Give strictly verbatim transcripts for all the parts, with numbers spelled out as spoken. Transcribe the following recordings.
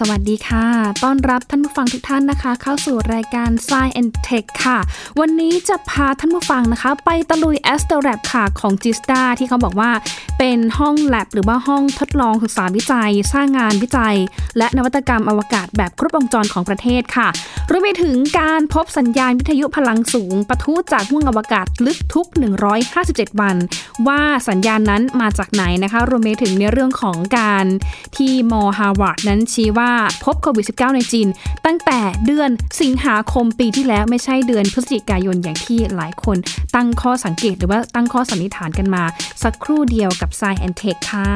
สวัสดีค่ะต้อนรับท่านผู้ฟังทุกท่านนะคะเข้าสู่รายการ Science and Tech ค่ะวันนี้จะพาท่านผู้ฟังนะคะไปตะลุย AstroLab ค่ะของ จิสต้า ที่เขาบอกว่าเป็นห้อง lab หรือว่าห้องทดลองศึกษาวิจัยสร้างงานวิจัยและนวัตกรรมอวกาศแบบครบวงจรของประเทศค่ะรวมไปถึงการพบสัญญาณวิทยุพลังสูงปะทุจากห้วงอวกาศลึกทุกหนึ่งร้อยห้าสิบเจ็ดวันว่าสัญญาณนั้นมาจากไหนนะคะรวมไปถึงในเรื่องของการที่ม.ฮาร์วาร์ดนั้นชี้ว่าพบโควิด สิบเก้า ในจีนตั้งแต่เดือนสิงหาคมปีที่แล้วไม่ใช่เดือนพฤศจิกายนอย่างที่หลายคนตั้งข้อสังเกตหรือว่าตั้งข้อสันนิษฐานกันมาสักครู่เดียวกับ Science and Tech ค่ะ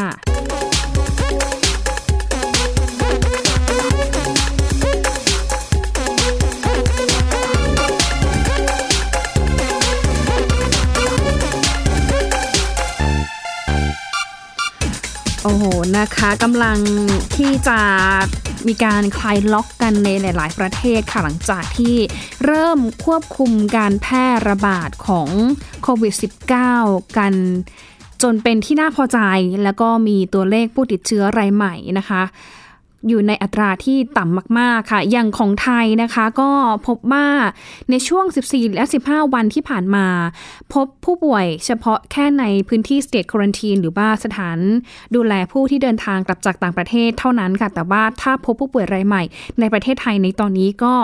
โอ้โหนะคะกำลังที่จะมีการคลายล็อกกันในหลายๆประเทศค่ะหลังจากที่เริ่มควบคุมการแพร่ระบาดของโควิด สิบเก้า กันจนเป็นที่น่าพอใจแล้วก็มีตัวเลขผู้ติดเชื้อรายใหม่นะคะอยู่ในอัตราที่ต่ำมากๆค่ะอย่างของไทยนะคะก็พบว่าในช่วงสิบสี่และสิบห้าวันที่ผ่านมาพบผู้ป่วยเฉพาะแค่ในพื้นที่ State Quarantine หรือว่าสถานดูแลผู้ที่เดินทางกลับจากต่างประเทศเท่านั้นค่ะแต่ว่าถ้าพบผู้ป่วยรายใหม่ในประเทศไทยในตอนนี้ก็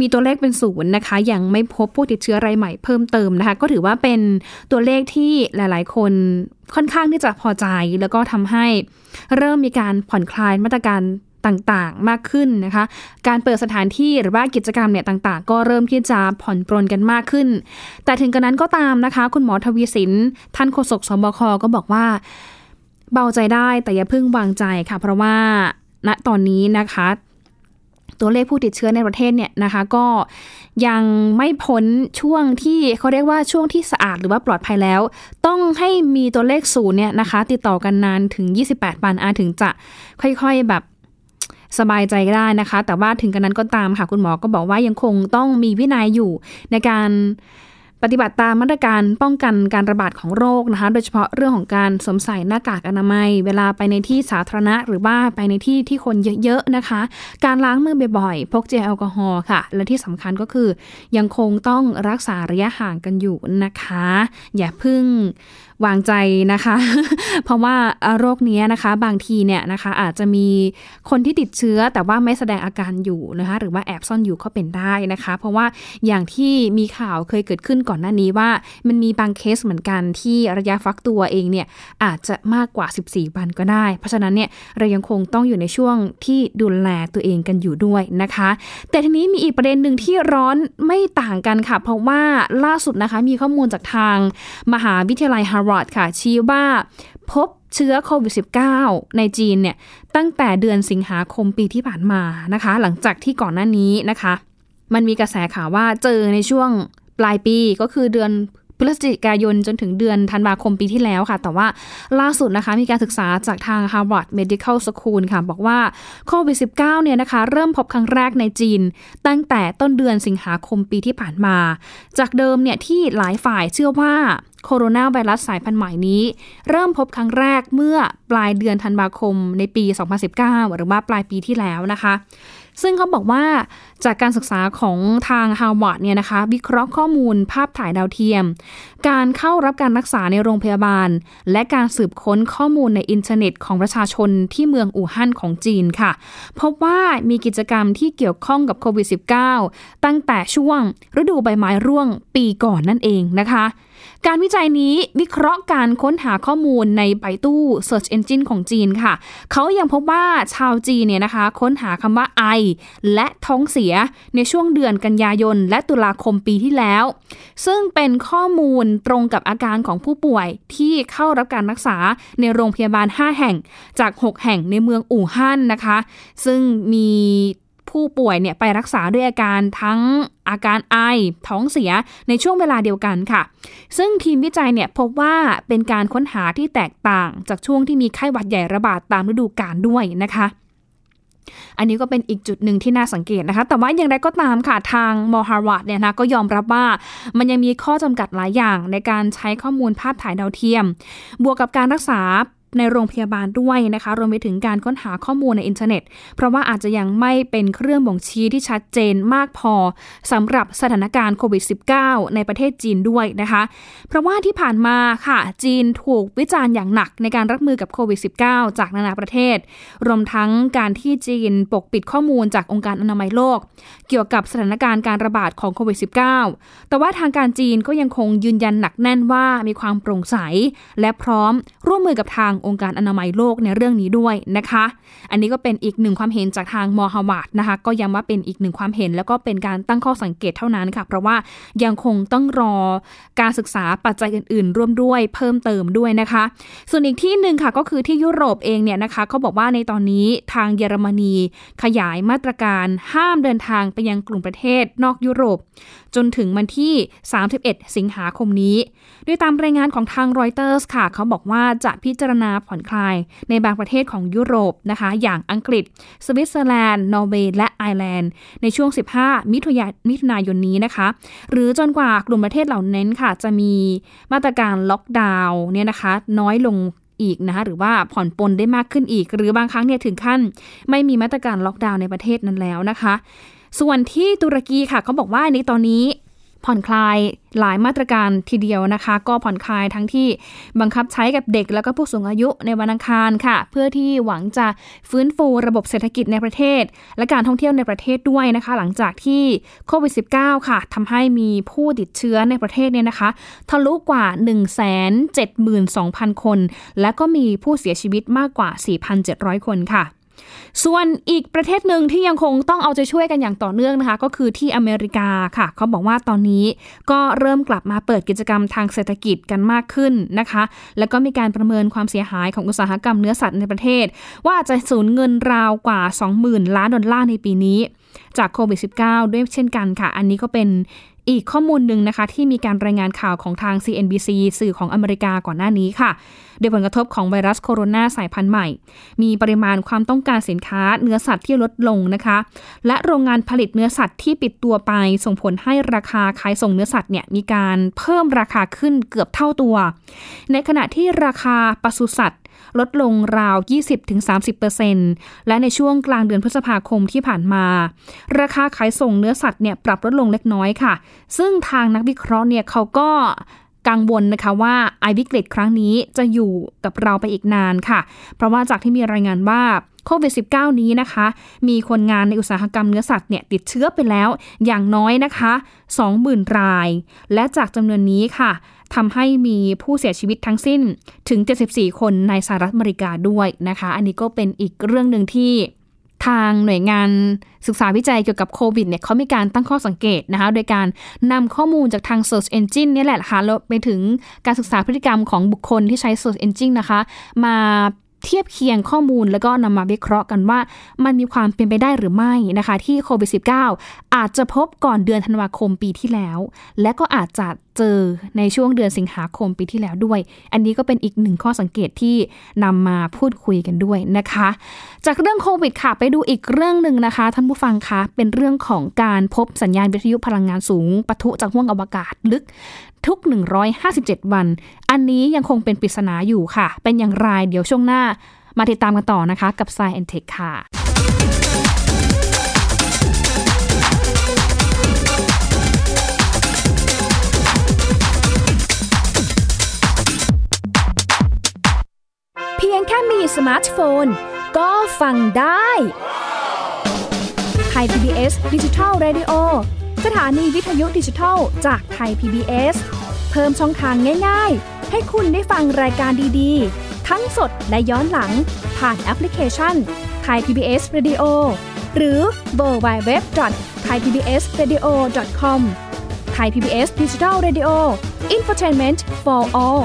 มีตัวเลขเป็นศูนย์นะคะยังไม่พบผู้ติดเชื้อรายใหม่เพิ่มเติมนะคะก็ถือว่าเป็นตัวเลขที่หลายๆคนค่อนข้างที่จะพอใจแล้วก็ทำให้เริ่มมีการผ่อนคลายมาตรการต่างๆมากขึ้นนะคะการเปิดสถานที่หรือว่ากิจกรรมเนี่ยต่างๆก็เริ่มที่จะผ่อนปรนกันมากขึ้นแต่ถึงกระนั้นก็ตามนะคะคุณหมอทวีสินท่านโฆษกสบคก็บอกว่าเบาใจได้แต่อย่าเพิ่งวางใจค่ะเพราะว่าณตอนนี้นะคะตัวเลขผู้ติดเชื้อในประเทศเนี่ยนะคะก็ยังไม่พ้นช่วงที่เขาเรียกว่าช่วงที่สะอาดหรือว่าปลอดภัยแล้วต้องให้มีตัวเลขศูนย์เนี่ยนะคะติดต่อกันนานถึงยี่สิบแปดวันอาจถึงจะค่อยๆแบบสบายใจได้นะคะแต่ว่าถึงกระนั้นก็ตามค่ะคุณหมอก็บอกว่ายังคงต้องมีวินัยอยู่ในการปฏิบัติตามมาตรการป้องกันการระบาดของโรคนะคะโดยเฉพาะเรื่องของการสวมใส่หน้ากากอนามัยเวลาไปในที่สาธารณะหรือว่าไปในที่ที่คนเยอะๆนะคะการล้างมือบ่อยๆพกเจลแอลกอฮอล์ค่ะและที่สำคัญก็คือยังคงต้องรักษาระยะห่างกันอยู่นะคะอย่าเพิ่งวางใจนะคะเพราะว่าโรคนี้นะคะบางทีเนี่ยนะคะอาจจะมีคนที่ติดเชื้อแต่ว่าไม่แสดงอาการอยู่นะคะหรือว่าแอบซ่อนอยู่ก็เป็นได้นะคะเพราะว่าอย่างที่มีข่าวเคยเกิดขึ้นก่อนหน้านี้ว่ามันมีบางเคสเหมือนกันที่ระยะฟักตัวเองเนี่ยอาจจะมากกว่าสิบสี่วันก็ได้เพราะฉะนั้นเนี่ยเรายังคงต้องอยู่ในช่วงที่ดูแลตัวเองกันอยู่ด้วยนะคะแต่ทีนี้มีอีกประเด็นนึงที่ร้อนไม่ต่างกันค่ะเพราะว่าล่าสุดนะคะมีข้อมูลจากทางมหาวิทยาลัย Harvardค่ะชี้ว่าพบเชื้อโควิด สิบเก้า ในจีนเนี่ยตั้งแต่เดือนสิงหาคมปีที่ผ่านมานะคะหลังจากที่ก่อนหน้านี้นะคะมันมีกระแสข่าวว่าเจอในช่วงปลายปีก็คือเดือนพฤศจิกายนจนถึงเดือนธันวาคมปีที่แล้วค่ะแต่ว่าล่าสุดนะคะมีการศึกษาจากทาง Harvard Medical School ค่ะบอกว่าโควิด สิบเก้า เนี่ยนะคะเริ่มพบครั้งแรกในจีนตั้งแต่ต้นเดือนสิงหาคมปีที่ผ่านมาจากเดิมเนี่ยที่หลายฝ่ายเชื่อว่าโคโรนาไวรัสสายพันธุ์ใหม่นี้เริ่มพบครั้งแรกเมื่อปลายเดือนธันวาคมในปีสองพันสิบเก้าหรือว่าปลายปีที่แล้วนะคะซึ่งเขาบอกว่าจากการศึกษาของทาง Harvard เนี่ยนะคะวิเคราะห์ข้อมูลภาพถ่ายดาวเทียมการเข้ารับการรักษาในโรงพยาบาลและการสืบค้นข้อมูลในอินเทอร์เน็ตของประชาชนที่เมืองอู่ฮั่นของจีนค่ะพบว่ามีกิจกรรมที่เกี่ยวข้องกับโควิด สิบเก้า ตั้งแต่ช่วงฤดูใบไม้ร่วงปีก่อนนั่นเองนะคะการวิจัยนี้วิเคราะห์การค้นหาข้อมูลในไบตู้ Search Engine ของจีนค่ะเขายังพบว่าชาวจีนเนี่ยนะคะค้นหาคำว่าไอและท้องเสียในช่วงเดือนกันยายนและตุลาคมปีที่แล้วซึ่งเป็นข้อมูลตรงกับอาการของผู้ป่วยที่เข้ารับการรักษาในโรงพยาบาลห้าแห่งจากหกแห่งในเมืองอู่ฮั่นนะคะซึ่งมีผู้ป่วยเนี่ยไปรักษาด้วยอาการทั้งอาการไอท้องเสียในช่วงเวลาเดียวกันค่ะซึ่งทีมวิจัยเนี่ยพบว่าเป็นการค้นหาที่แตกต่างจากช่วงที่มีไข้หวัดใหญ่ระบาดตามฤดูกาลด้วยนะคะอันนี้ก็เป็นอีกจุดหนึ่งที่น่าสังเกตนะคะแต่ว่าอย่างไรก็ตามค่ะทางม.ฮาร์วาร์ดเนี่ยนะก็ยอมรับว่ามันยังมีข้อจำกัดหลายอย่างในการใช้ข้อมูลภาพถ่ายดาวเทียมบวกกับการรักษา ในโรงพยาบาลด้วยนะคะรวมไปถึงการค้นหาข้อมูลในอินเทอร์เน็ตเพราะว่าอาจจะยังไม่เป็นเครื่องบ่งชี้ที่ชัดเจนมากพอสำหรับสถานการณ์โควิด สิบเก้า ในประเทศจีนด้วยนะคะเพราะว่าที่ผ่านมาค่ะจีนถูกวิจารณ์อย่างหนักในการรับมือกับโควิด สิบเก้า จากนานาประเทศรวมทั้งการที่จีนปกปิดข้อมูลจากองค์การอนามัยโลกเกี่ยวกับสถานการณ์การระบาดของโควิด สิบเก้า แต่ว่าทางการจีนก็ยังคงยืนยันหนักแน่นว่ามีความโปร่งใสและพร้อมร่วมมือกับทางองค์การอนามัยโลกในเรื่องนี้ด้วยนะคะอันนี้ก็เป็นอีกหนึ่งความเห็นจากทางมอฮาวาดนะคะก็ย้ำว่าเป็นอีกหนึ่งความเห็นแล้วก็เป็นการตั้งข้อสังเกตเท่านั้นค่ะเพราะว่ายังคงต้องรอการศึกษาปัจจัยอื่นๆร่วมด้วยเพิ่มเติมด้วยนะคะส่วนอีกที่หนึ่งค่ะก็คือที่ยุโรปเองเนี่ยนะคะเขาบอกว่าในตอนนี้ทางเยอรมนีขยายมาตรการห้ามเดินทางไปยังกลุ่มประเทศนอกยุโรปจนถึงวันที่สามสิบเอ็ดสิงหาคมนี้โดยตามรายงานของทางรอยเตอร์สค่ะเขาบอกว่าจะพิจารณาผ่อนคลายในบางประเทศของยุโรปนะคะอย่างอังกฤษสวิตเซอร์แลนด์นอร์เวย์และไอร์แลนด์ในช่วงสิบห้ามิถุนายนนี้นะคะหรือจนกว่ากลุ่มประเทศเหล่านั้นค่ะจะมีมาตรการล็อกดาวน์เนี่ยนะคะน้อยลงอีกนะคะหรือว่าผ่อนปลนได้มากขึ้นอีกหรือบางครั้งเนี่ยถึงขั้นไม่มีมาตรการล็อกดาวน์ในประเทศนั้นแล้วนะคะส่วนที่ตุรกีค่ะเขาบอกว่าในตอนนี้ผ่อนคลายหลายมาตรการทีเดียวนะคะก็ผ่อนคลายทั้งที่บังคับใช้กับเด็กแล้วก็ผู้สูงอายุในวันอังคารค่ะเพื่อที่หวังจะฟื้นฟูระบบเศรษฐกิจในประเทศและการท่องเที่ยวในประเทศด้วยนะคะหลังจากที่โควิด สิบเก้า ค่ะทำให้มีผู้ติดเชื้อในประเทศเนี่ยนะคะทะลุกว่า หนึ่งแสนเจ็ดหมื่นสองพัน คนและก็มีผู้เสียชีวิตมากกว่า สี่พันเจ็ดร้อย คนค่ะส่วนอีกประเทศหนึ่งที่ยังคงต้องเอาใจช่วยกันอย่างต่อเนื่องนะคะก็คือที่อเมริกาค่ะเขาบอกว่าตอนนี้ก็เริ่มกลับมาเปิดกิจกรรมทางเศรษฐกิจกันมากขึ้นนะคะแล้วก็มีการประเมินความเสียหายของอุตสาหกรรมเนื้อสัตว์ในประเทศว่าจะสูญเงินราวกว่า สองหมื่น ล้านดอลลาร์ในปีนี้จากโควิด สิบเก้า ด้วยเช่นกันค่ะอันนี้ก็เป็นอีกข้อมูลหนึ่งนะคะที่มีการรายงานข่าวของทาง ซี เอ็น บี ซี สื่อของอเมริกาก่อนหน้านี้ค่ะโดยผลกระทบของไวรัสโคโรนาสายพันธุ์ใหม่มีปริมาณความต้องการสินค้าเนื้อสัตว์ที่ลดลงนะคะและโรงงานผลิตเนื้อสัตว์ที่ปิดตัวไปส่งผลให้ราคาขายส่งเนื้อสัตว์เนี่ยมีการเพิ่มราคาขึ้นเกือบเท่าตัวในขณะที่ราคาปศุสัตว์ลดลงราว ยี่สิบถึงสามสิบเปอร์เซ็นต์ และในช่วงกลางเดือนพฤษภาคมที่ผ่านมาราคาขายส่งเนื้อสัตว์เนี่ยปรับลดลงเล็กน้อยค่ะซึ่งทางนักวิเคราะห์เนี่ยเขาก็กังวลนะคะว่าไอ้วิกฤตครั้งนี้จะอยู่กับเราไปอีกนานค่ะเพราะว่าจากที่มีรายงานว่าโควิด สิบเก้า นี้นะคะมีคนงานในอุตสาหกรรมเนื้อสัตว์เนี่ยติดเชื้อไปแล้วอย่างน้อยนะคะ สองหมื่น รายและจากจำนวนนี้ค่ะทำให้มีผู้เสียชีวิตทั้งสิ้นถึงเจ็ดสิบสี่คนในสหรัฐอเมริกาด้วยนะคะอันนี้ก็เป็นอีกเรื่องนึงที่ทางหน่วยงานศึกษาวิจัยเกี่ยวกับโควิดเนี่ยเขามีการตั้งข้อสังเกตนะคะโดยการนำข้อมูลจากทาง Search Engine นี่แหละค่ะแล้วไปถึงการศึกษาพฤติกรรมของบุคคลที่ใช้ Search Engine นะคะมาเทียบเคียงข้อมูลแล้วก็นำมาวิเคราะห์กันว่ามันมีความเป็นไปได้หรือไม่นะคะที่โควิด สิบเก้า อาจจะพบก่อนเดือนธันวาคมปีที่แล้วและก็อาจจะเจอในช่วงเดือนสิงหาคมปีที่แล้วด้วยอันนี้ก็เป็นอีกหนึ่งข้อสังเกตที่นำมาพูดคุยกันด้วยนะคะจากเรื่องโควิดค่ะไปดูอีกเรื่องหนึ่งนะคะท่านผู้ฟังคะเป็นเรื่องของการพบสัญญาณวิทยุพลังงานสูงปะทุจากห้วงอวกาศลึกทุกหนึ่งร้อยห้าสิบเจ็ดวันอันนี้ยังคงเป็นปริศนาอยู่ค่ะเป็นอย่างไรเดี๋ยวช่วงหน้ามาติดตามกันต่อนะคะกับ Science เทค ค่ะเพียงแค่มีสมาร์ทโฟนก็ฟังได้ไทย พี บี เอส Digital Radio สถานีวิทยุดิจิทัลจากไทย พี บี เอส เพิ่มช่องทางง่ายๆให้คุณได้ฟังรายการดีๆทั้งสดและย้อนหลังผ่านแอปพลิเคชันไทย พี บี เอส Radio หรือ ดับเบิลยู ดับเบิลยู ดับเบิลยู ดอท ไทย พี บี เอส เรดิโอ ดอท คอม ไทย พี บี เอส Digital Radio Infotainment for all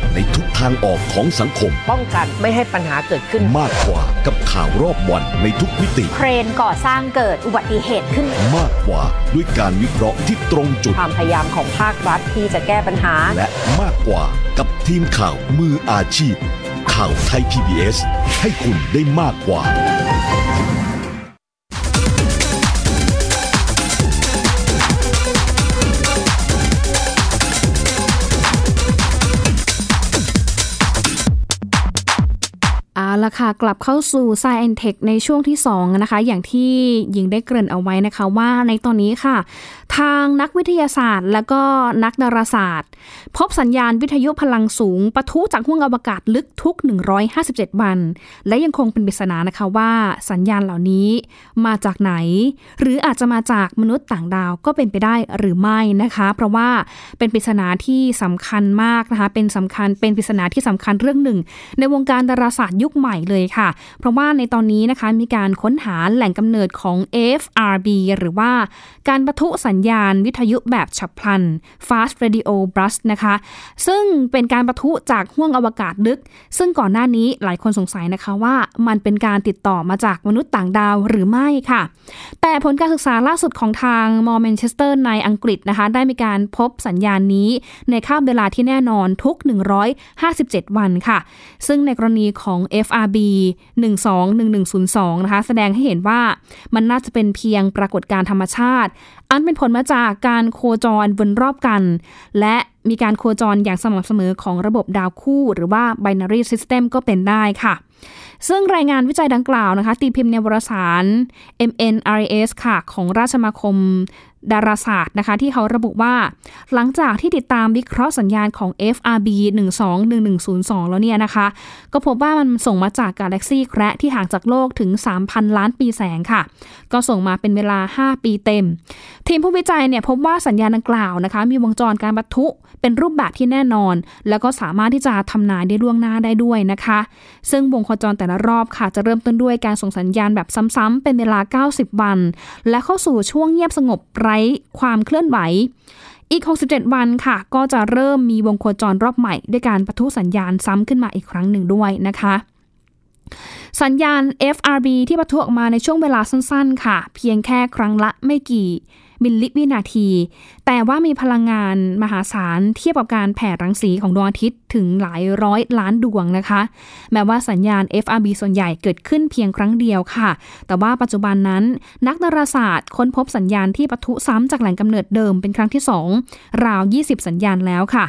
ในทุกทางออกของสังคมป้องกันไม่ให้ปัญหาเกิดขึ้นมากกว่ากับข่าวรอบวันในทุกมิติเครนก่อสร้างเกิดอุบัติเหตุขึ้นมากกว่าด้วยการวิเคราะห์ที่ตรงจุดความพยายามของภาครัฐที่จะแก้ปัญหาและมากกว่ากับทีมข่าวมืออาชีพข่าวไทย พี บี เอส ให้คุณได้มากกว่าเอาละค่ะกลับเข้าสู่ Science Tech ในช่วงที่สองนะคะอย่างที่หญิงได้เกริ่นเอาไว้นะคะว่าในตอนนี้ค่ะทางนักวิทยาศาสตร์และก็นักดาราศาสตร์พบสัญญาณวิทยุพลังสูงปะทุจากห้วงอวกาศลึกทุกหนึ่งร้อยห้าสิบเจ็ดวันและยังคงเป็นปริศนานะคะว่าสัญญาณเหล่านี้มาจากไหนหรืออาจจะมาจากมนุษย์ต่างดาวก็เป็นไปได้หรือไม่นะคะเพราะว่าเป็นปริศนาที่สำคัญมากนะคะเป็นสำคัญเป็นปริศนาที่สำคัญเรื่องหนึ่งในวงการดาราศาสตร์ยุคใหม่เลยค่ะเพราะว่าในตอนนี้นะคะมีการค้นหาแหล่งกำเนิดของ เอฟ อาร์ บี หรือว่าการปะทุสัญญาณวิทยุแบบฉับพลัน Fast Radio Burst นะคะซึ่งเป็นการปะทุจากห้วงอวกาศลึกซึ่งก่อนหน้านี้หลายคนสงสัยนะคะว่ามันเป็นการติดต่อมาจากมนุษย์ต่างดาวหรือไม่ค่ะแต่ผลการศึกษาล่าสุดของทางมอร์แมนเชสเตอร์ในอังกฤษนะคะได้มีการพบสัญญาณนี้ในคาบเวลาที่แน่นอนทุกหนึ่งร้อยห้าสิบเจ็ดวันค่ะซึ่งในกรณีของ เอฟ อาร์ บี หนึ่งสองหนึ่งหนึ่งศูนย์สองนะคะแสดงให้เห็นว่ามันน่าจะเป็นเพียงปรากฏการณ์ธรรมชาติอันเป็นผลมาจากการโคจรวนรอบกันและมีการโคจรอย่างสม่ำเสมอของระบบดาวคู่หรือว่า binary system ก็เป็นได้ค่ะซึ่งรายงานวิจัยดังกล่าวนะคะตีพิมพ์ในวารสาร เอ็ม เอ็น อาร์ เอส ค่ะของราชสมาคมดาราศาสตร์นะคะที่เขาระบุว่าหลังจากที่ติดตามวิเคราะห์สัญญาณของ เอฟ อาร์ บี หนึ่งสองหนึ่งหนึ่งศูนย์สองแล้วเนี่ยนะคะก็พบว่ามันส่งมาจากกาแล็กซีแคระที่ห่างจากโลกถึง สามพัน ล้านปีแสงค่ะก็ส่งมาเป็นเวลาห้าปีเต็มทีมผู้วิจัยเนี่ยพบว่าสัญญาณดังกล่าวนะคะมีวงจรการปะทุเป็นรูปแบบที่แน่นอนแล้วก็สามารถที่จะทำนายได้ล่วงหน้าได้ด้วยนะคะซึ่งวงโคจรแต่ละรอบค่ะจะเริ่มต้นด้วยการส่งสัญญาณแบบซ้ำๆเป็นเวลาเก้าสิบวันและเข้าสู่ช่วงเงียบสงบไร้ความเคลื่อนไหวอีกหกสิบเจ็ดวันค่ะก็จะเริ่มมีวงโคจรรอบใหม่ด้วยการปะทุสัญญาณซ้ำขึ้นมาอีกครั้งหนึ่งด้วยนะคะสัญญาณ เอฟ อาร์ บี ที่ปะทุออกมาในช่วงเวลาสั้นๆค่ะเพียงแค่ครั้งละไม่กี่มิลลิวินาทีแต่ว่ามีพลังงานมหาศาลเทียบกับการแผ่รังสีของดวงอาทิตย์ถึงหลายร้อยล้านดวงนะคะแม้ว่าสัญญาณ เอฟ อาร์ บี ส่วนใหญ่เกิดขึ้นเพียงครั้งเดียวค่ะแต่ว่าปัจจุบันนั้นนักดาราศาสตร์ค้นพบสัญญาณที่ปะทุซ้ำจากแหล่งกำเนิดเดิมเป็นครั้งที่สองราวยี่สิบสัญญาณแล้วค่ะ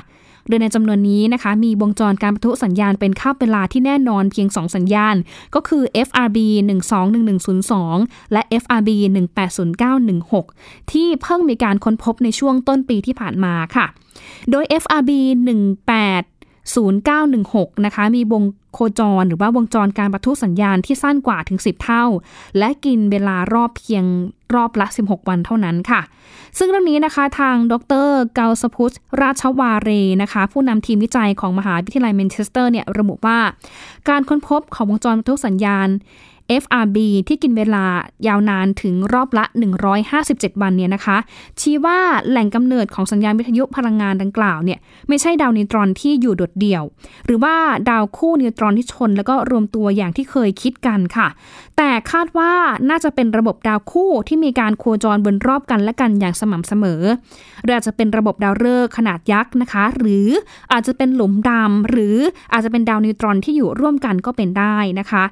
โดยในจำนวนนี้นะคะมีวงจรการปะทุสัญญาณเป็นคาบเวลาที่แน่นอนเพียงสองสัญญาณก็คือ เอฟ อาร์ บี หนึ่งสองหนึ่งหนึ่งศูนย์สองและ เอฟ อาร์ บี หนึ่งแปดศูนย์เก้าหนึ่งหกที่เพิ่งมีการค้นพบในช่วงต้นปีที่ผ่านมาค่ะโดย เอฟ อาร์ บี หนึ่งแปดศูนย์เก้าหนึ่งหกนะคะมีวงโคจรหรือว่าวงจรการปะทุสัญญาณที่สั้นกว่าถึงสิบเท่าและกินเวลารอบเพียงรอบละสิบหกวันเท่านั้นค่ะซึ่งเรื่องนี้นะคะทางดร.เกาสพุชราชวาเรนะคะผู้นำทีมวิจัยของมหาวิทยาลัยแมนเชสเตอร์เนี่ยระบุว่าการค้นพบของวงจรปะทุสัญญาณ เอฟ อาร์ บี ที่กินเวลายาวนานถึงรอบละหนึ่งร้อยห้าสิบเจ็ดวันเนี่ยนะคะชี้ว่าแหล่งกำเนิดของสัญญาณวิทยุพลังงานดังกล่าวเนี่ยไม่ใช่ดาวนิวตรอนที่อยู่โดดเดี่ยวหรือว่าดาวคู่นิวตรอนที่ชนแล้วก็รวมตัวอย่างที่เคยคิดกันค่ะแต่คาดว่าน่าจะเป็นระบบดาวคู่ที่มีการโคจรวนรอบกันและกันอย่างสม่ำเสมอหรืออาจจะเป็นระบบดาวฤกษ์ขนาดยักษ์นะคะหรืออาจจะเป็นหลุมดำหรืออาจจะเป็นดาวนิวตรอนที่อยู่ร่วมกันก็เป็นได้นะคะ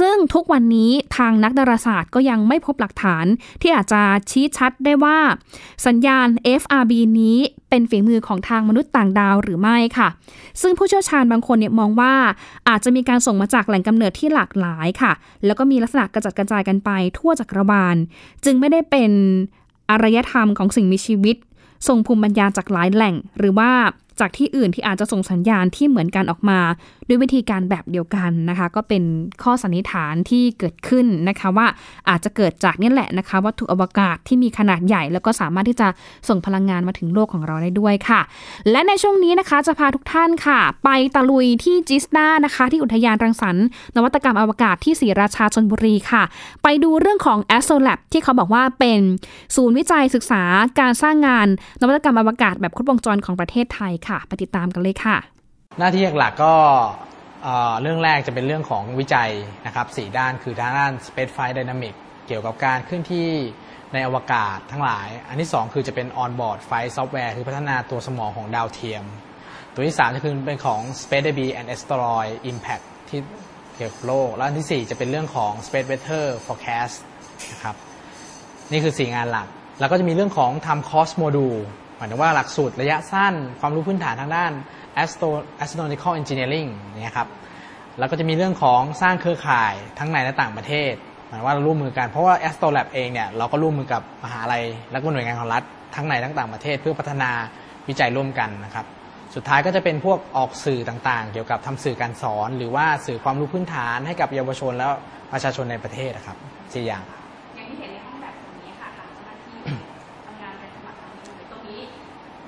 ซึ่งทุกวันนี้ทางนักดาราศาสตร์ก็ยังไม่พบหลักฐานที่อาจจะชี้ชัดได้ว่าสัญญาณ เอฟ อาร์ บี นี้เป็นฝีมือของทางมนุษย์ต่างดาวหรือไม่ค่ะซึ่งผู้เชี่ยวชาญบางคนเนี่ยมองว่าอาจจะมีการส่งมาจากแหล่งกำเนิดที่หลากหลายค่ะแล้วก็มีลักษณะกระจัดกระจายกันไปทั่วจักรวาลจึงไม่ได้เป็นอารยธรรมของสิ่งมีชีวิตส่งภูมิปัญญาจากหลายแหล่งหรือว่าจากที่อื่นที่อาจจะส่งสัญญาณที่เหมือนกันออกมาด้วยวิธีการแบบเดียวกันนะคะก็เป็นข้อสันนิษฐานที่เกิดขึ้นนะคะว่าอาจจะเกิดจากนี่แหละนะคะวัตถุอวกาศที่มีขนาดใหญ่แล้วก็สามารถที่จะส่งพลังงานมาถึงโลกของเราได้ด้วยค่ะและในช่วงนี้นะคะจะพาทุกท่านค่ะไปตะลุยที่จิสด้านะคะที่อุทยานรังสรรค์นวัตกรรมอวกาศที่ศรีราชาชลบุรีค่ะไปดูเรื่องของ AstroLab ที่เขาบอกว่าเป็นศูนย์วิจัยศึกษาการสร้างงานนวัตกรรมอวกาศแบบครบวงจรของประเทศไทยไปติดตามกันเลยค่ะ หน้าที่หลักๆก็เรื่องแรกจะเป็นเรื่องของวิจัยนะครับสี่ด้านคือทางด้าน Space Flight Dynamics เกี่ยวกับการเคลื่อนที่ในอวกาศทั้งหลายอันที่สองคือจะเป็น Onboard Flight Software คือพัฒนาตัวสมองของดาวเทียมตัวที่สามจะคือเป็นของ Space Debris and Asteroid Impact ที่เกี่ยวกับโลกและอันที่สี่จะเป็นเรื่องของ Space Weather Forecast นะครับนี่คือสี่งานหลักแล้วก็จะมีเรื่องของทำ Course Module หมายถึงว่าหลักสูตรระยะสั้นความรู้พื้นฐานทางด้าน Astro Astronomical Engineering เนี่ยครับแล้วก็จะมีเรื่องของสร้างเครือข่ายทั้งในและต่างประเทศหมายว่าเราร่วมมือกันเพราะว่า AstroLab เองเนี่ยเราก็ร่วมมือกับมหาวิทยาลัยและก็หน่วยงานของรัฐทั้งในทั้งต่างประเทศเพื่อพัฒนาวิจัยร่วมกันนะครับสุดท้ายก็จะเป็นพวกออกสื่อต่างๆเกี่ยวกับทำสื่อการสอนหรือว่าสื่อความรู้พื้นฐานให้กับเยาวชนและประชาชนในประเทศนะครับสี่อย่างอย่างที่เห็นในห้องแบบนี้ค่ะทางเจ้าหน้าที่ทำงานเป็นสมัครตรงนี้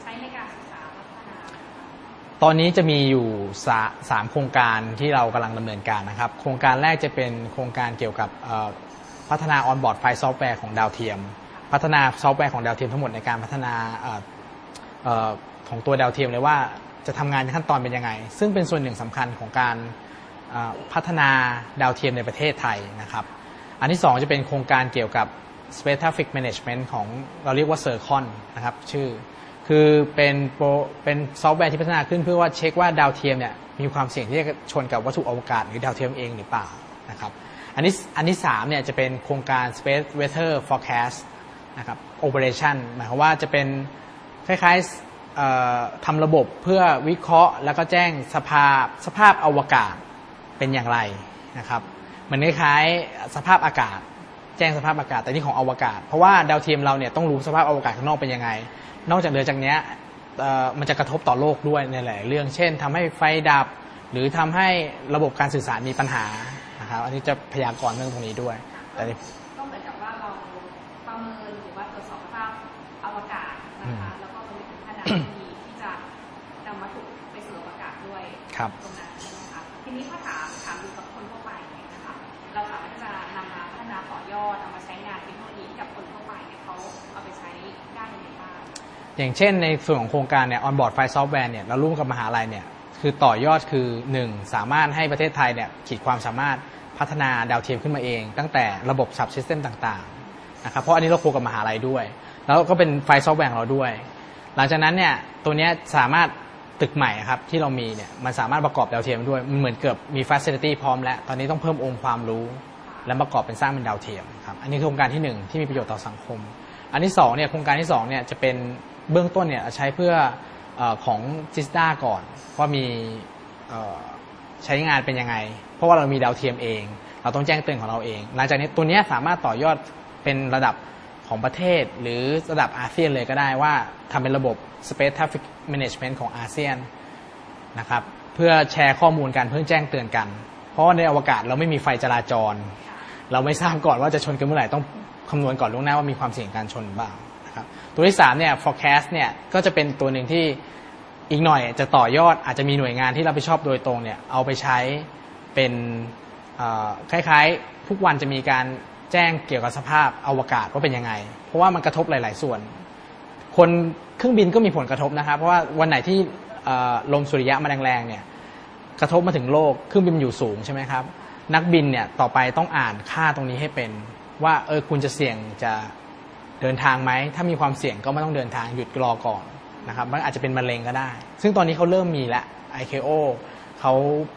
ใช้ในการศึกษาพัฒนาตอนนี้จะมีอยู่สามโครงการที่เรากำลังดำเนินการนะครับโครงการแรกจะเป็นโครงการเกี่ยวกับพัฒนาออนบอร์ดไฟล์ซอฟต์แวร์ของดาวเทียมพัฒนาซอฟต์แวร์ของดาวเทียมทั้งหมดในการพัฒนาของตัวดาวเทียมเลยว่าจะทำงานขั้นตอนเป็นยังไงซึ่งเป็นส่วนหนึ่งสำคัญของการพัฒนาดาวเทียมในประเทศไทยนะครับอันที่สองจะเป็นโครงการเกี่ยวกับ Space Traffic Management ของเราเรียกว่า Cercon นะครับชื่อคือเป็นเป็นซอฟต์แวร์ที่พัฒนาขึ้นเพื่อว่าเช็คว่าดาวเทียมเนี่ยมีความเสี่ยงที่จะชนกับวัตถุอวกาศหรือดาวเทียมเองหรือเปล่านะครับอันนี้อันที่สามเนี่ยจะเป็นโครงการ Space Weather Forecast นะครับ Operation หมายความว่าจะเป็นคล้ายๆทำระบบเพื่อวิเคราะห์แล้วก็แจ้งสภาพสภาพอวกาศเป็นอย่างไรนะครับเหมือนคล้ายๆสภาพอากาศแจ้งสภาพอากาศแต่นี่ของอวกาศเพราะว่าดาวเทียมเราเนี่ยต้องรู้สภาพอวกาศข้างนอกเป็นยังไงนอกจากเรือจากนี้มันจะกระทบต่อโลกด้วยในหลายเรื่องเช่นทำให้ไฟดับหรือทำให้ระบบการสื่อสารมีปัญหานะครับอันนี้จะพยากรณ์เรื่องตรงนี้ด้วยแต่ก็เหมือนกับว่าเราประเมินหรือว่าตรวจสอบสภาพอวกาศนะคะแล้วก็ที่จะนำวัตถุไปสู่อวกาศด้วยตรงนั้นนะคะทีนี้ถ้าถามถามดูกับคนทั่วไปนะคะเราสามารถจะนำมาพัฒนาต่อยอดนำมาใช้งานเทคโนโลยีกับคนทั่วไปเนี่ยเขาเอาไปใช้ได้ยังไงบ้างอย่างเช่นในส่วนของโครงการเนี่ยออนบอร์ดไฟล์ซอฟต์แวร์เนี่ยเราร่วมกับมหาลัยเนี่ยคือต่อยอดคือหนึ่งสามารถให้ประเทศไทยเนี่ยขีดความสามารถพัฒนาดาวเทียมขึ้นมาเองตั้งแต่ระบบซับซิสเต็มต่างๆนะครับเพราะอันนี้เราโคกับมหาลัยด้วยแล้วก็เป็นไฟล์ซอฟต์แวร์เราด้วยหลังจากนั้นเนี่ยตัวนี้สามารถตึกใหม่ครับที่เรามีเนี่ยมันสามารถประกอบดาวเทียมด้วยมันเหมือนเกือบมีฟัสซิลิตี้พร้อมแล้วตอนนี้ต้องเพิ่มองค์ความรู้และประกอบเป็นสร้างเป็นดาวเทียมครับอันนี้โครงการที่หนึ่งที่มีประโยชน์ต่อสังคมอันที่สองเนี่ยโครงการที่สองเนี่ยจะเป็นเบื้องต้นเนี่ยใช้เพื่อของจิสด้าก่อนว่ามีใช้งานเป็นยังไงเพราะว่าเรามีดาวเทียมเองเราต้องแจ้งเตือนของเราเองหลังจากนี้ตัวนี้สามารถต่อยอดเป็นระดับของประเทศหรือระดับอาเซียนเลยก็ได้ว่าทำเป็นระบบ Space Traffic Management ของอาเซียนนะครับเพื่อแชร์ข้อมูลกันเพื่อแจ้งเตือนกันเพราะในอวกาศเราไม่มีไฟจราจรเราไม่ทราบก่อนว่าจะชนกันเมื่อไหร่ต้องคำนวณก่อนล่วงหน้าว่ามีความเสี่ยงการชนบ้างนะครับตัวที่สามเนี่ย forecast เนี่ยก็จะเป็นตัวหนึ่งที่อีกหน่อยจะต่อยอดอาจจะมีหน่วยงานที่รับผิดชอบโดยตรงเนี่ยเอาไปใช้เป็นคล้ายๆทุกวันจะมีการแจ้งเกี่ยวกับสภาพอวกาศว่าเป็นยังไงเพราะว่ามันกระทบหลายๆส่วนคนเครื่องบินก็มีผลกระทบนะครับเพราะว่าวันไหนที่ลมสุริยะมาแรงๆเนี่ยกระทบมาถึงโลกเครื่องบินอยู่สูงใช่ไหมครับนักบินเนี่ยต่อไปต้องอ่านค่าตรงนี้ให้เป็นว่าเออคุณจะเสี่ยงจะเดินทางไหมถ้ามีความเสี่ยงก็ไม่ต้องเดินทางหยุดรอก่อนนะครับมันอาจจะเป็นมะเร็งก็ได้ซึ่งตอนนี้เขาเริ่มมีแล้ว ไอ ซี โอ เขา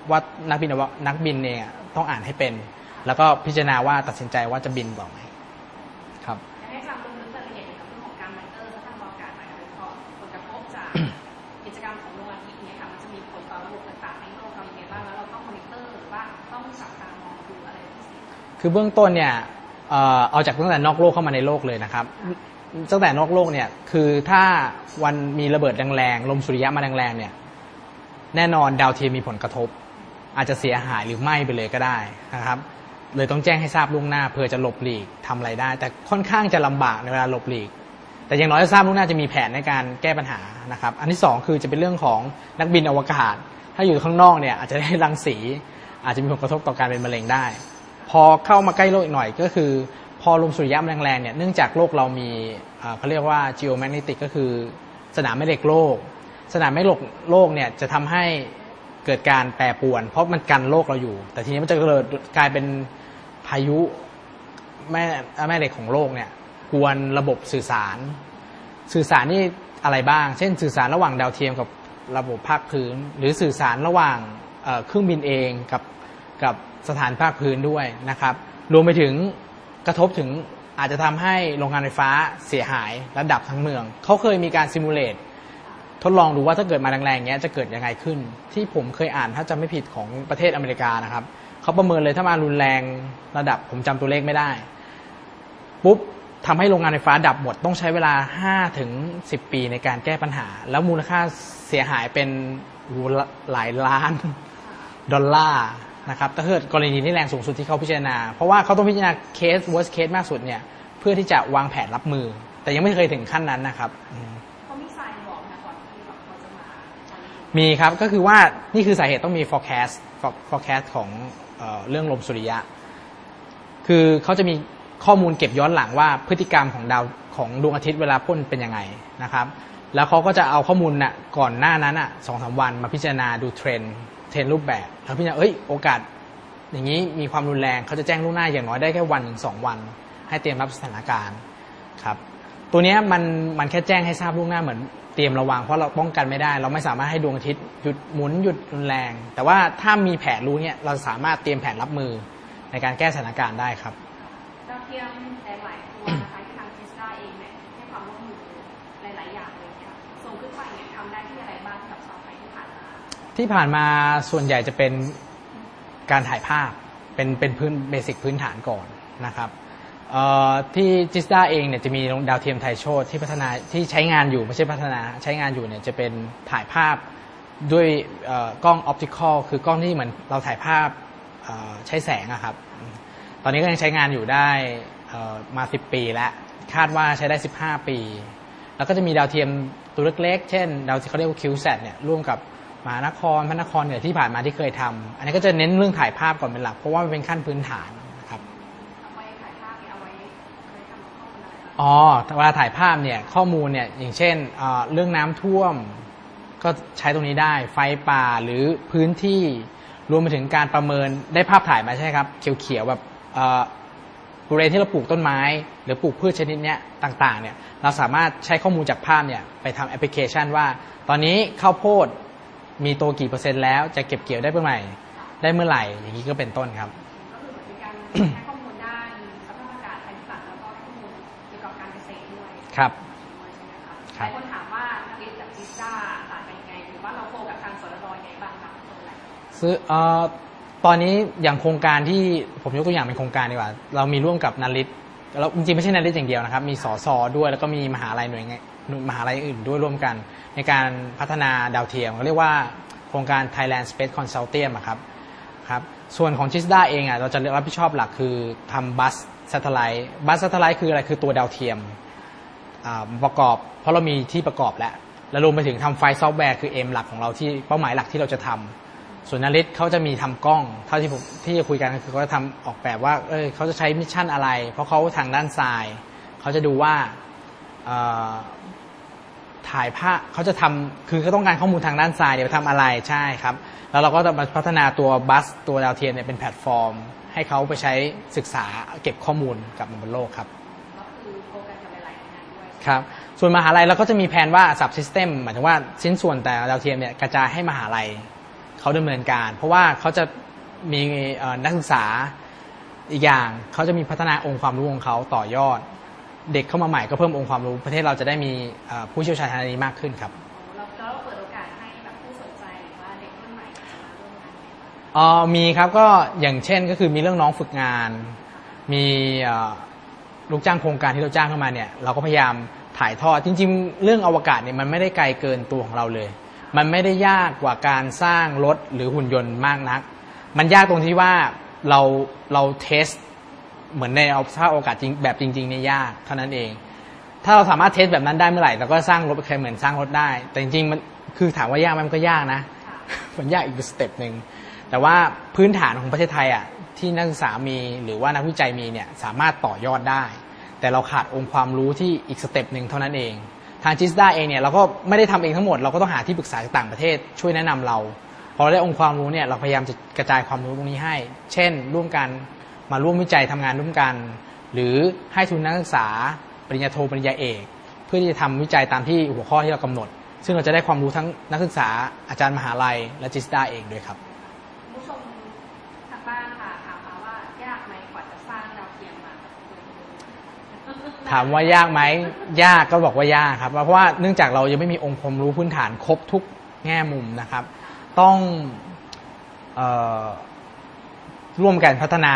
ว่านักบินว่านักบินเนี่ยต้องอ่านให้เป็นแล้วก็พิจารณาว่าตัดสินใจว่าจะบินต่อไหมครับให้ความรู้ลึกรายละเอียดเกี่ยวกับเรื่องของการมอนิเตอร์สภาพอากาศหมายถึงผลกระทบจากกิจกรรมของดวงอาทิตย์นี้ค่ะมันจะมีผลต่อระบบต่างๆในโลกเราอย่างไรบ้างแล้วเราต้องมอนิเตอร์หรือว่าต้องจับตามองดูอะไรพิเศษคือเบื้องต้นเนี่ยเอาจากตั้งแต่นอกโลกเข้ามาในโลกเลยนะครับตั้งแต่นอกโลกเนี่ยคือถ้าวันมีระเบิดแรงๆลมสุริยะมาแรงๆเนี่ยแน่นอนดาวเทียมมีผลกระทบอาจจะเสียหายหรือไหม้ไปเลยก็ได้นะครับเลยต้องแจ้งให้ทราบล่วงหน้าเพื่อจะหลบหลีกทำอะไรได้แต่ค่อนข้างจะลำบากในเวลาหลบหลีกแต่อย่างน้อยทราบล่วงหน้าจะมีแผนในการแก้ปัญหานะครับอันที่สองคือจะเป็นเรื่องของนักบินอวกาศถ้าอยู่ข้างนอกเนี่ยอาจจะได้รังสีอาจจะมีผลกระทบต่อการเป็นมะเร็งได้พอเข้ามาใกล้โลกอีกหน่อยก็คือพอลมสุริยะแรงๆเนี่ยเนื่องจากโลกเรามีเขาเรียกว่า geomagnetic ก็คือสนามแม่เหล็กโลกสนามแม่เหล็กโลกเนี่ยจะทำให้ เกิดการแปรปรวนเพราะมันกันโลกเราอยู่แต่ทีนี้มันจะเกิดกลายเป็นพายุแม่แม่เหล็กของโลกเนี่ยกวนระบบสื่อสารสื่อสารนี่อะไรบ้างเช่นสื่อสารระหว่างดาวเทียมกับระบบภาคพื้นหรือสื่อสารระหว่างเครื่องบินเองกับกับสถานภาคพื้นด้วยนะครับรวมไปถึงกระทบถึงอาจจะทำให้โรงงานไฟฟ้าเสียหายระดับทั้งเมืองเขาเคยมีการซิมูเลตทดลองดูว่าถ้าเกิดมาแรงๆเงี้ยจะเกิดยังไงขึ้นที่ผมเคยอ่านถ้าจำไม่ผิดของประเทศอเมริกานะครับเขาประเมินเลยถ้ามารุนแรงระดับผมจำตัวเลขไม่ได้ปุ๊บทำให้โรงงานไฟฟ้าดับหมดต้องใช้เวลาห้าถึงสิบปีในการแก้ปัญหาแล้วมูลค่าเสียหายเป็นหลายล้านดอลลาร์นะครับถ้าเกิดกรณีนี้แรงสูงสุดที่เขาพิจารณาเพราะว่าเขาต้องพิจารณาเคส worst case มากสุดเนี่ยเพื่อที่จะวางแผนรับมือแต่ยังไม่เคยถึงขั้นนั้นนะครับเขามีสายบอกนะก่อนที่แบบเขาจะมามีครับก็คือว่านี่คือสาเหตุต้องมี forecast forecast ของเอ่อเรื่องลมสุริยะคือเขาจะมีข้อมูลเก็บย้อนหลังว่าพฤติกรรมของดาวของดวงอาทิตย์เวลาพ่นเป็นยังไงนะครับแล้วเขาก็จะเอาข้อมูลน่ะก่อนหน้านั้นอ่ะสองสามวันมาพิจารณาดูเทรนด์เทรนรูปแบบแล้วพี่เนี่ยเอ้ยโอกาสอย่างนี้มีความรุนแรงเขาจะแจ้งล่วงหน้าอย่างน้อยได้แค่วันถึงสองวันให้เตรียมรับสถานการณ์ครับตัวนี้มันมันแค่แจ้งให้ทราบล่วงหน้าเหมือนเตรียมระวังเพราะเราป้องกันไม่ได้เราไม่สามารถให้ดวงอาทิตย์หยุดหมุนหยุดรุนแรงแต่ว่าถ้ามีแผนรู้เนี่ยเราสามารถเตรียมแผนรับมือในการแก้สถานการณ์ได้ครับดาวเทียมหลายๆตัวนะคะที่ทางจิสตาเองเนี่ยให้ความร่วมมือหลายๆอย่างเลยค่ะส่งขึ้นไปเนี่ยทำได้ที่อะไรบ้างกับสองไฟที่ผ่านมาที่ผ่านมาส่วนใหญ่จะเป็นการถ่ายภาพเป็นเป็นพื้นเบสิกพื้นฐานก่อนนะครับที่จิสตาเองเนี่ยจะมีดาวเทียมไทยโชติที่พัฒนาที่ใช้งานอยู่ไม่ใช่พัฒนาใช้งานอยู่เนี่ยจะเป็นถ่ายภาพด้วยกล้องออปติคอลคือกล้องที่เหมือนเราถ่ายภาพใช้แสงอะครับตอนนี้ก็ยังใช้งานอยู่ได้มาสิบปีแล้วคาดว่าใช้ได้สิบห้าปีแล้วก็จะมีดาวเทียมตัวเล็กๆเช่นดาวที่เขาเรียกว่า คิว แซด เนี่ยร่วมกับมหานครพระนครเนี่ยที่ผ่านมาที่เคยทำอันนี้ก็จะเน้นเรื่องถ่ายภาพก่อนเป็นหลักเพราะว่ามันเป็นขั้นพื้นฐานนะครับอ๋อเวลาถ่ายภาพเนี่ยข้อมูลเนี่ยอย่างเช่นเรื่องน้ำท่วมก็ใช้ตรงนี้ได้ไฟป่าหรือพื้นที่รวมไปถึงการประเมินได้ภาพถ่ายมาใช่ครับเขียวๆแบบบริเวณที่เราปลูกต้นไม้หรือปลูกพืชชนิดนี้ต่างๆเนี่ยเราสามารถใช้ข้อมูลจากภาพเนี่ยไปทำแอปพลิเคชันว่าตอนนี้ข้าวโพดมีโตกี่เปอร์เซ็นต์แล้วจะเก็บเกี่ยวได้เมื่อไหร่ได้เมื่อไหร่อย่างนี้ก็เป็นต้นครับก็คือเป็นการใช้ข้อมูลด้านสภาพอากาศภัยพิบัติแล้วก็ข้อมูลเกี่ยวกับการเกษตรด้วยครับใช่ไหมคะหลายคนถามว่าทางนี้กับจิสต้าต่างกันยังไงหรือว่าเราโคกับทางสรดยังไงบ้างคะซื้อตอนนี้อย่างโครงการที่ผมยกตัวอย่างเป็นโครงการดีกว่าเรามีร่วมกับนาริตเราจริงๆไม่ใช่นาริตอย่างเดียวนะครับมีสสด้วยแล้วก็มีมหาลัยหน่วยมหาลัยอื่นด้วยร่วมกันในการพัฒนาดาวเทียมเขาเรียกว่าโครงการ Thailand Space Consortium อ่ะครับครับส่วนของ จิสตา เองอ่ะเราจะรับผิดชอบหลักคือทำบัสซัตเทไลท์บัสซัตเทไลท์คืออะไรคือตัวดาวเทียมประกอบเพราะเรามีที่ประกอบแล้วแล้วรวมไปถึงทำไฟล์ซอฟต์แวร์คือเอมหลักของเราที่เป้าหมายหลักที่เราจะทำส่วนนาริตเขาจะมีทำกล้องเท่าที่ผมที่จะคุยกันคือเขาจะทำออกแบบว่าเออเขาจะใช้มิชชั่นอะไรเพราะเขาทางด้านทรายเขาจะดูว่าถ่ายภาพเขาจะทำคือเขาต้องการข้อมูลทางด้านทรายเดี๋ยวทำอะไรใช่ครับแล้วเราก็จะมาพัฒนาตัวบัสตัวดาวเทียมเนี่ยเป็นแพลตฟอร์มให้เขาไปใช้ศึกษาเก็บข้อมูลกับบนโลกครับก็คือโครงการกับหลายๆงานด้วยครับส่วนมหาลัยเราก็จะมีแผนว่า sub system หมายถึงว่าชิ้นส่วนแต่ดาวเทียมเนี่ยกระจายให้มหาลัยเขาดำเนินการเพราะว่าเขาจะมีนักศึกษาอีกอย่างเขาจะมีพัฒนาองค์ความรู้ของเขาต่อยอดเด็กเข้ามาใหม่ก็เพิ่มองค์ความรู้ประเทศเราจะได้มีผู้เชี่ยวชาญทางด้านนี้มากขึ้นครับเราก็เปิดโอกาสให้แบบผู้สนใจหรือว่าเด็กรุ่นใหม่มาร่วมงานอ๋อมีครับก็อย่างเช่นก็คือมีเรื่องน้องฝึกงานมีลูกจ้างโครงการที่เราจ้างเข้ามาเนี่ยเราก็พยายามถ่ายทอดจริงๆเรื่องอวกาศเนี่ยมันไม่ได้ไกลเกินตัวของเราเลยมันไม่ได้ยากกว่าการสร้างรถหรือหุ่นยนต์มากนักมันยากตรงที่ว่าเราเราเทสเหมือนในเอาถ้าโอกาสจริงแบบจริงๆเนี่ยยากเท่านั้นเองถ้าเราสามารถเทสแบบนั้นได้เมื่อไหร่เราก็สร้างรถไปแค่เหมือนสร้างรถได้แต่จริงๆมันคือถามว่ายากมันก็ยากนะ มันยากอีกสเต็ปหนึ่งแต่ว่าพื้นฐานของประเทศไทยอ่ะที่นักศึกษามีหรือว่านักวิจัยมีเนี่ยสามารถต่อยอดได้แต่เราขาดองค์ความรู้ที่อีกสเต็ปหนึ่งเท่านั้นเองทางจิสตาเองเนี่ยเราก็ไม่ได้ทำเองทั้งหมดเราก็ต้องหาที่ปรึกษาจากต่างประเทศช่วยแนะนำเรา พอเราได้องค์ความรู้เนี่ยเราพยายามจะกระจายความรู้ตรงนี้ให้เช่นร่วมกันมาร่วมวิจัยทำงานร่วมกันหรือให้ทุนนักศึกษาปริญญาโทปริญญาเอกเพื่อที่จะทำวิจัยตามที่หัวข้อที่เรากำหนดซึ่งเราจะได้ความรู้ทั้งนักศึกษาอาจารย์มหาลัยและจิสตาเองด้วยครับผู้ชมทางบ้านค่ะถามมาว่ายากไหมกว่าจะสร้างดาวเทียมมาถามว่ายากไหมยากก็บอกว่ายากครับเพราะว่าเนื่องจากเรายังไม่มีองค์ความรู้พื้นฐานครบทุกแง่มุมนะครับต้องเอ่อร่วมกันพัฒนา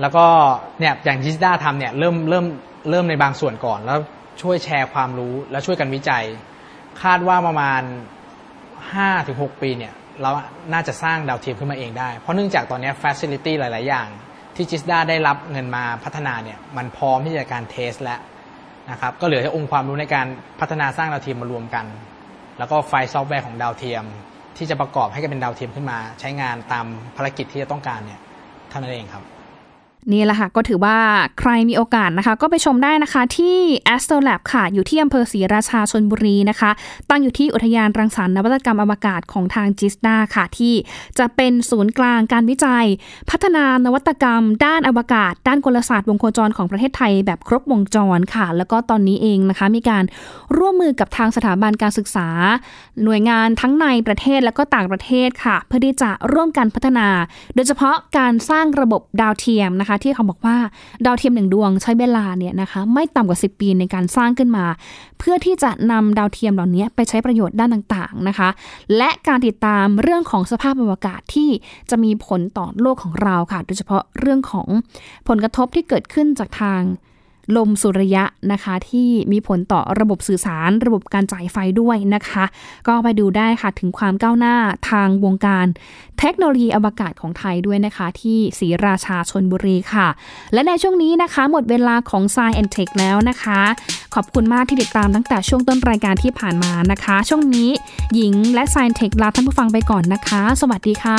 แล้วก็เนี่ยอย่างจิสตาทำเนี่ยเริ่มเริ่มเริ่มในบางส่วนก่อนแล้วช่วยแชร์ความรู้และช่วยกันวิจัยคาดว่าประมาณ ห้าถึงหก ปีเนี่ยเราน่าจะสร้างดาวเทียมขึ้นมาเองได้เพราะเนื่องจากตอนนี้ facility หลายๆอย่างที่จิสตาได้รับเงินมาพัฒนาเนี่ยมันพร้อมที่จะการเทสแล้วนะครับก็เหลือแค่องค์ความรู้ในการพัฒนาสร้างดาวเทียมมารวมกันแล้วก็ไฟล์ซอฟต์แวร์ของดาวเทียมที่จะประกอบให้เป็นดาวเทียมขึ้นมาใช้งานตามภารกิจที่จะต้องการเนี่ยเท่านั้นเองครับนี่แหละค่ะก็ถือว่าใครมีโอกาสนะคะก็ไปชมได้นะคะที่ AstroLab ค่ะอยู่ที่อำเภอศรีราชาชลบุรีนะคะตั้งอยู่ที่อุทยานรังสรรค์นวัตกรรมอวกาศของทางจิสตาค่ะที่จะเป็นศูนย์กลางการวิจัยพัฒนานวัตกรรมด้านอวกาศด้านกลศาสตร์วงโคจรของประเทศไทยแบบครบวงจรค่ะแล้วก็ตอนนี้เองนะคะมีการร่วมมือกับทางสถาบันการศึกษาหน่วยงานทั้งในประเทศและก็ต่างประเทศค่ะเพื่อที่จะร่วมกันพัฒนาโดยเฉพาะการสร้างระบบดาวเทียมนะคะที่เขาบอกว่าดาวเทียมหนึ่งดวงใช้เวลาเนี่ยนะคะไม่ต่ำกว่าสิบปีในการสร้างขึ้นมาเพื่อที่จะนำดาวเทียมเหล่านี้ไปใช้ประโยชน์ด้านต่างๆนะคะและการติดตามเรื่องของสภาพอวกาศที่จะมีผลต่อโลกของเราค่ะโดยเฉพาะเรื่องของผลกระทบที่เกิดขึ้นจากทางลมสุริยะนะคะที่มีผลต่อระบบสื่อสารระบบการจ่ายไฟด้วยนะคะก็ไปดูได้ค่ะถึงความก้าวหน้าทางวงการเทคโนโลยีอวกาศของไทยด้วยนะคะที่ศรีราชาชลบุรีค่ะและในช่วงนี้นะคะหมดเวลาของ Science and Tech แล้วนะคะขอบคุณมากที่ติดตามตั้งแต่ช่วงต้นรายการที่ผ่านมานะคะช่วงนี้หญิงและ Science Tech ลาท่านผู้ฟังไปก่อนนะคะสวัสดีค่ะ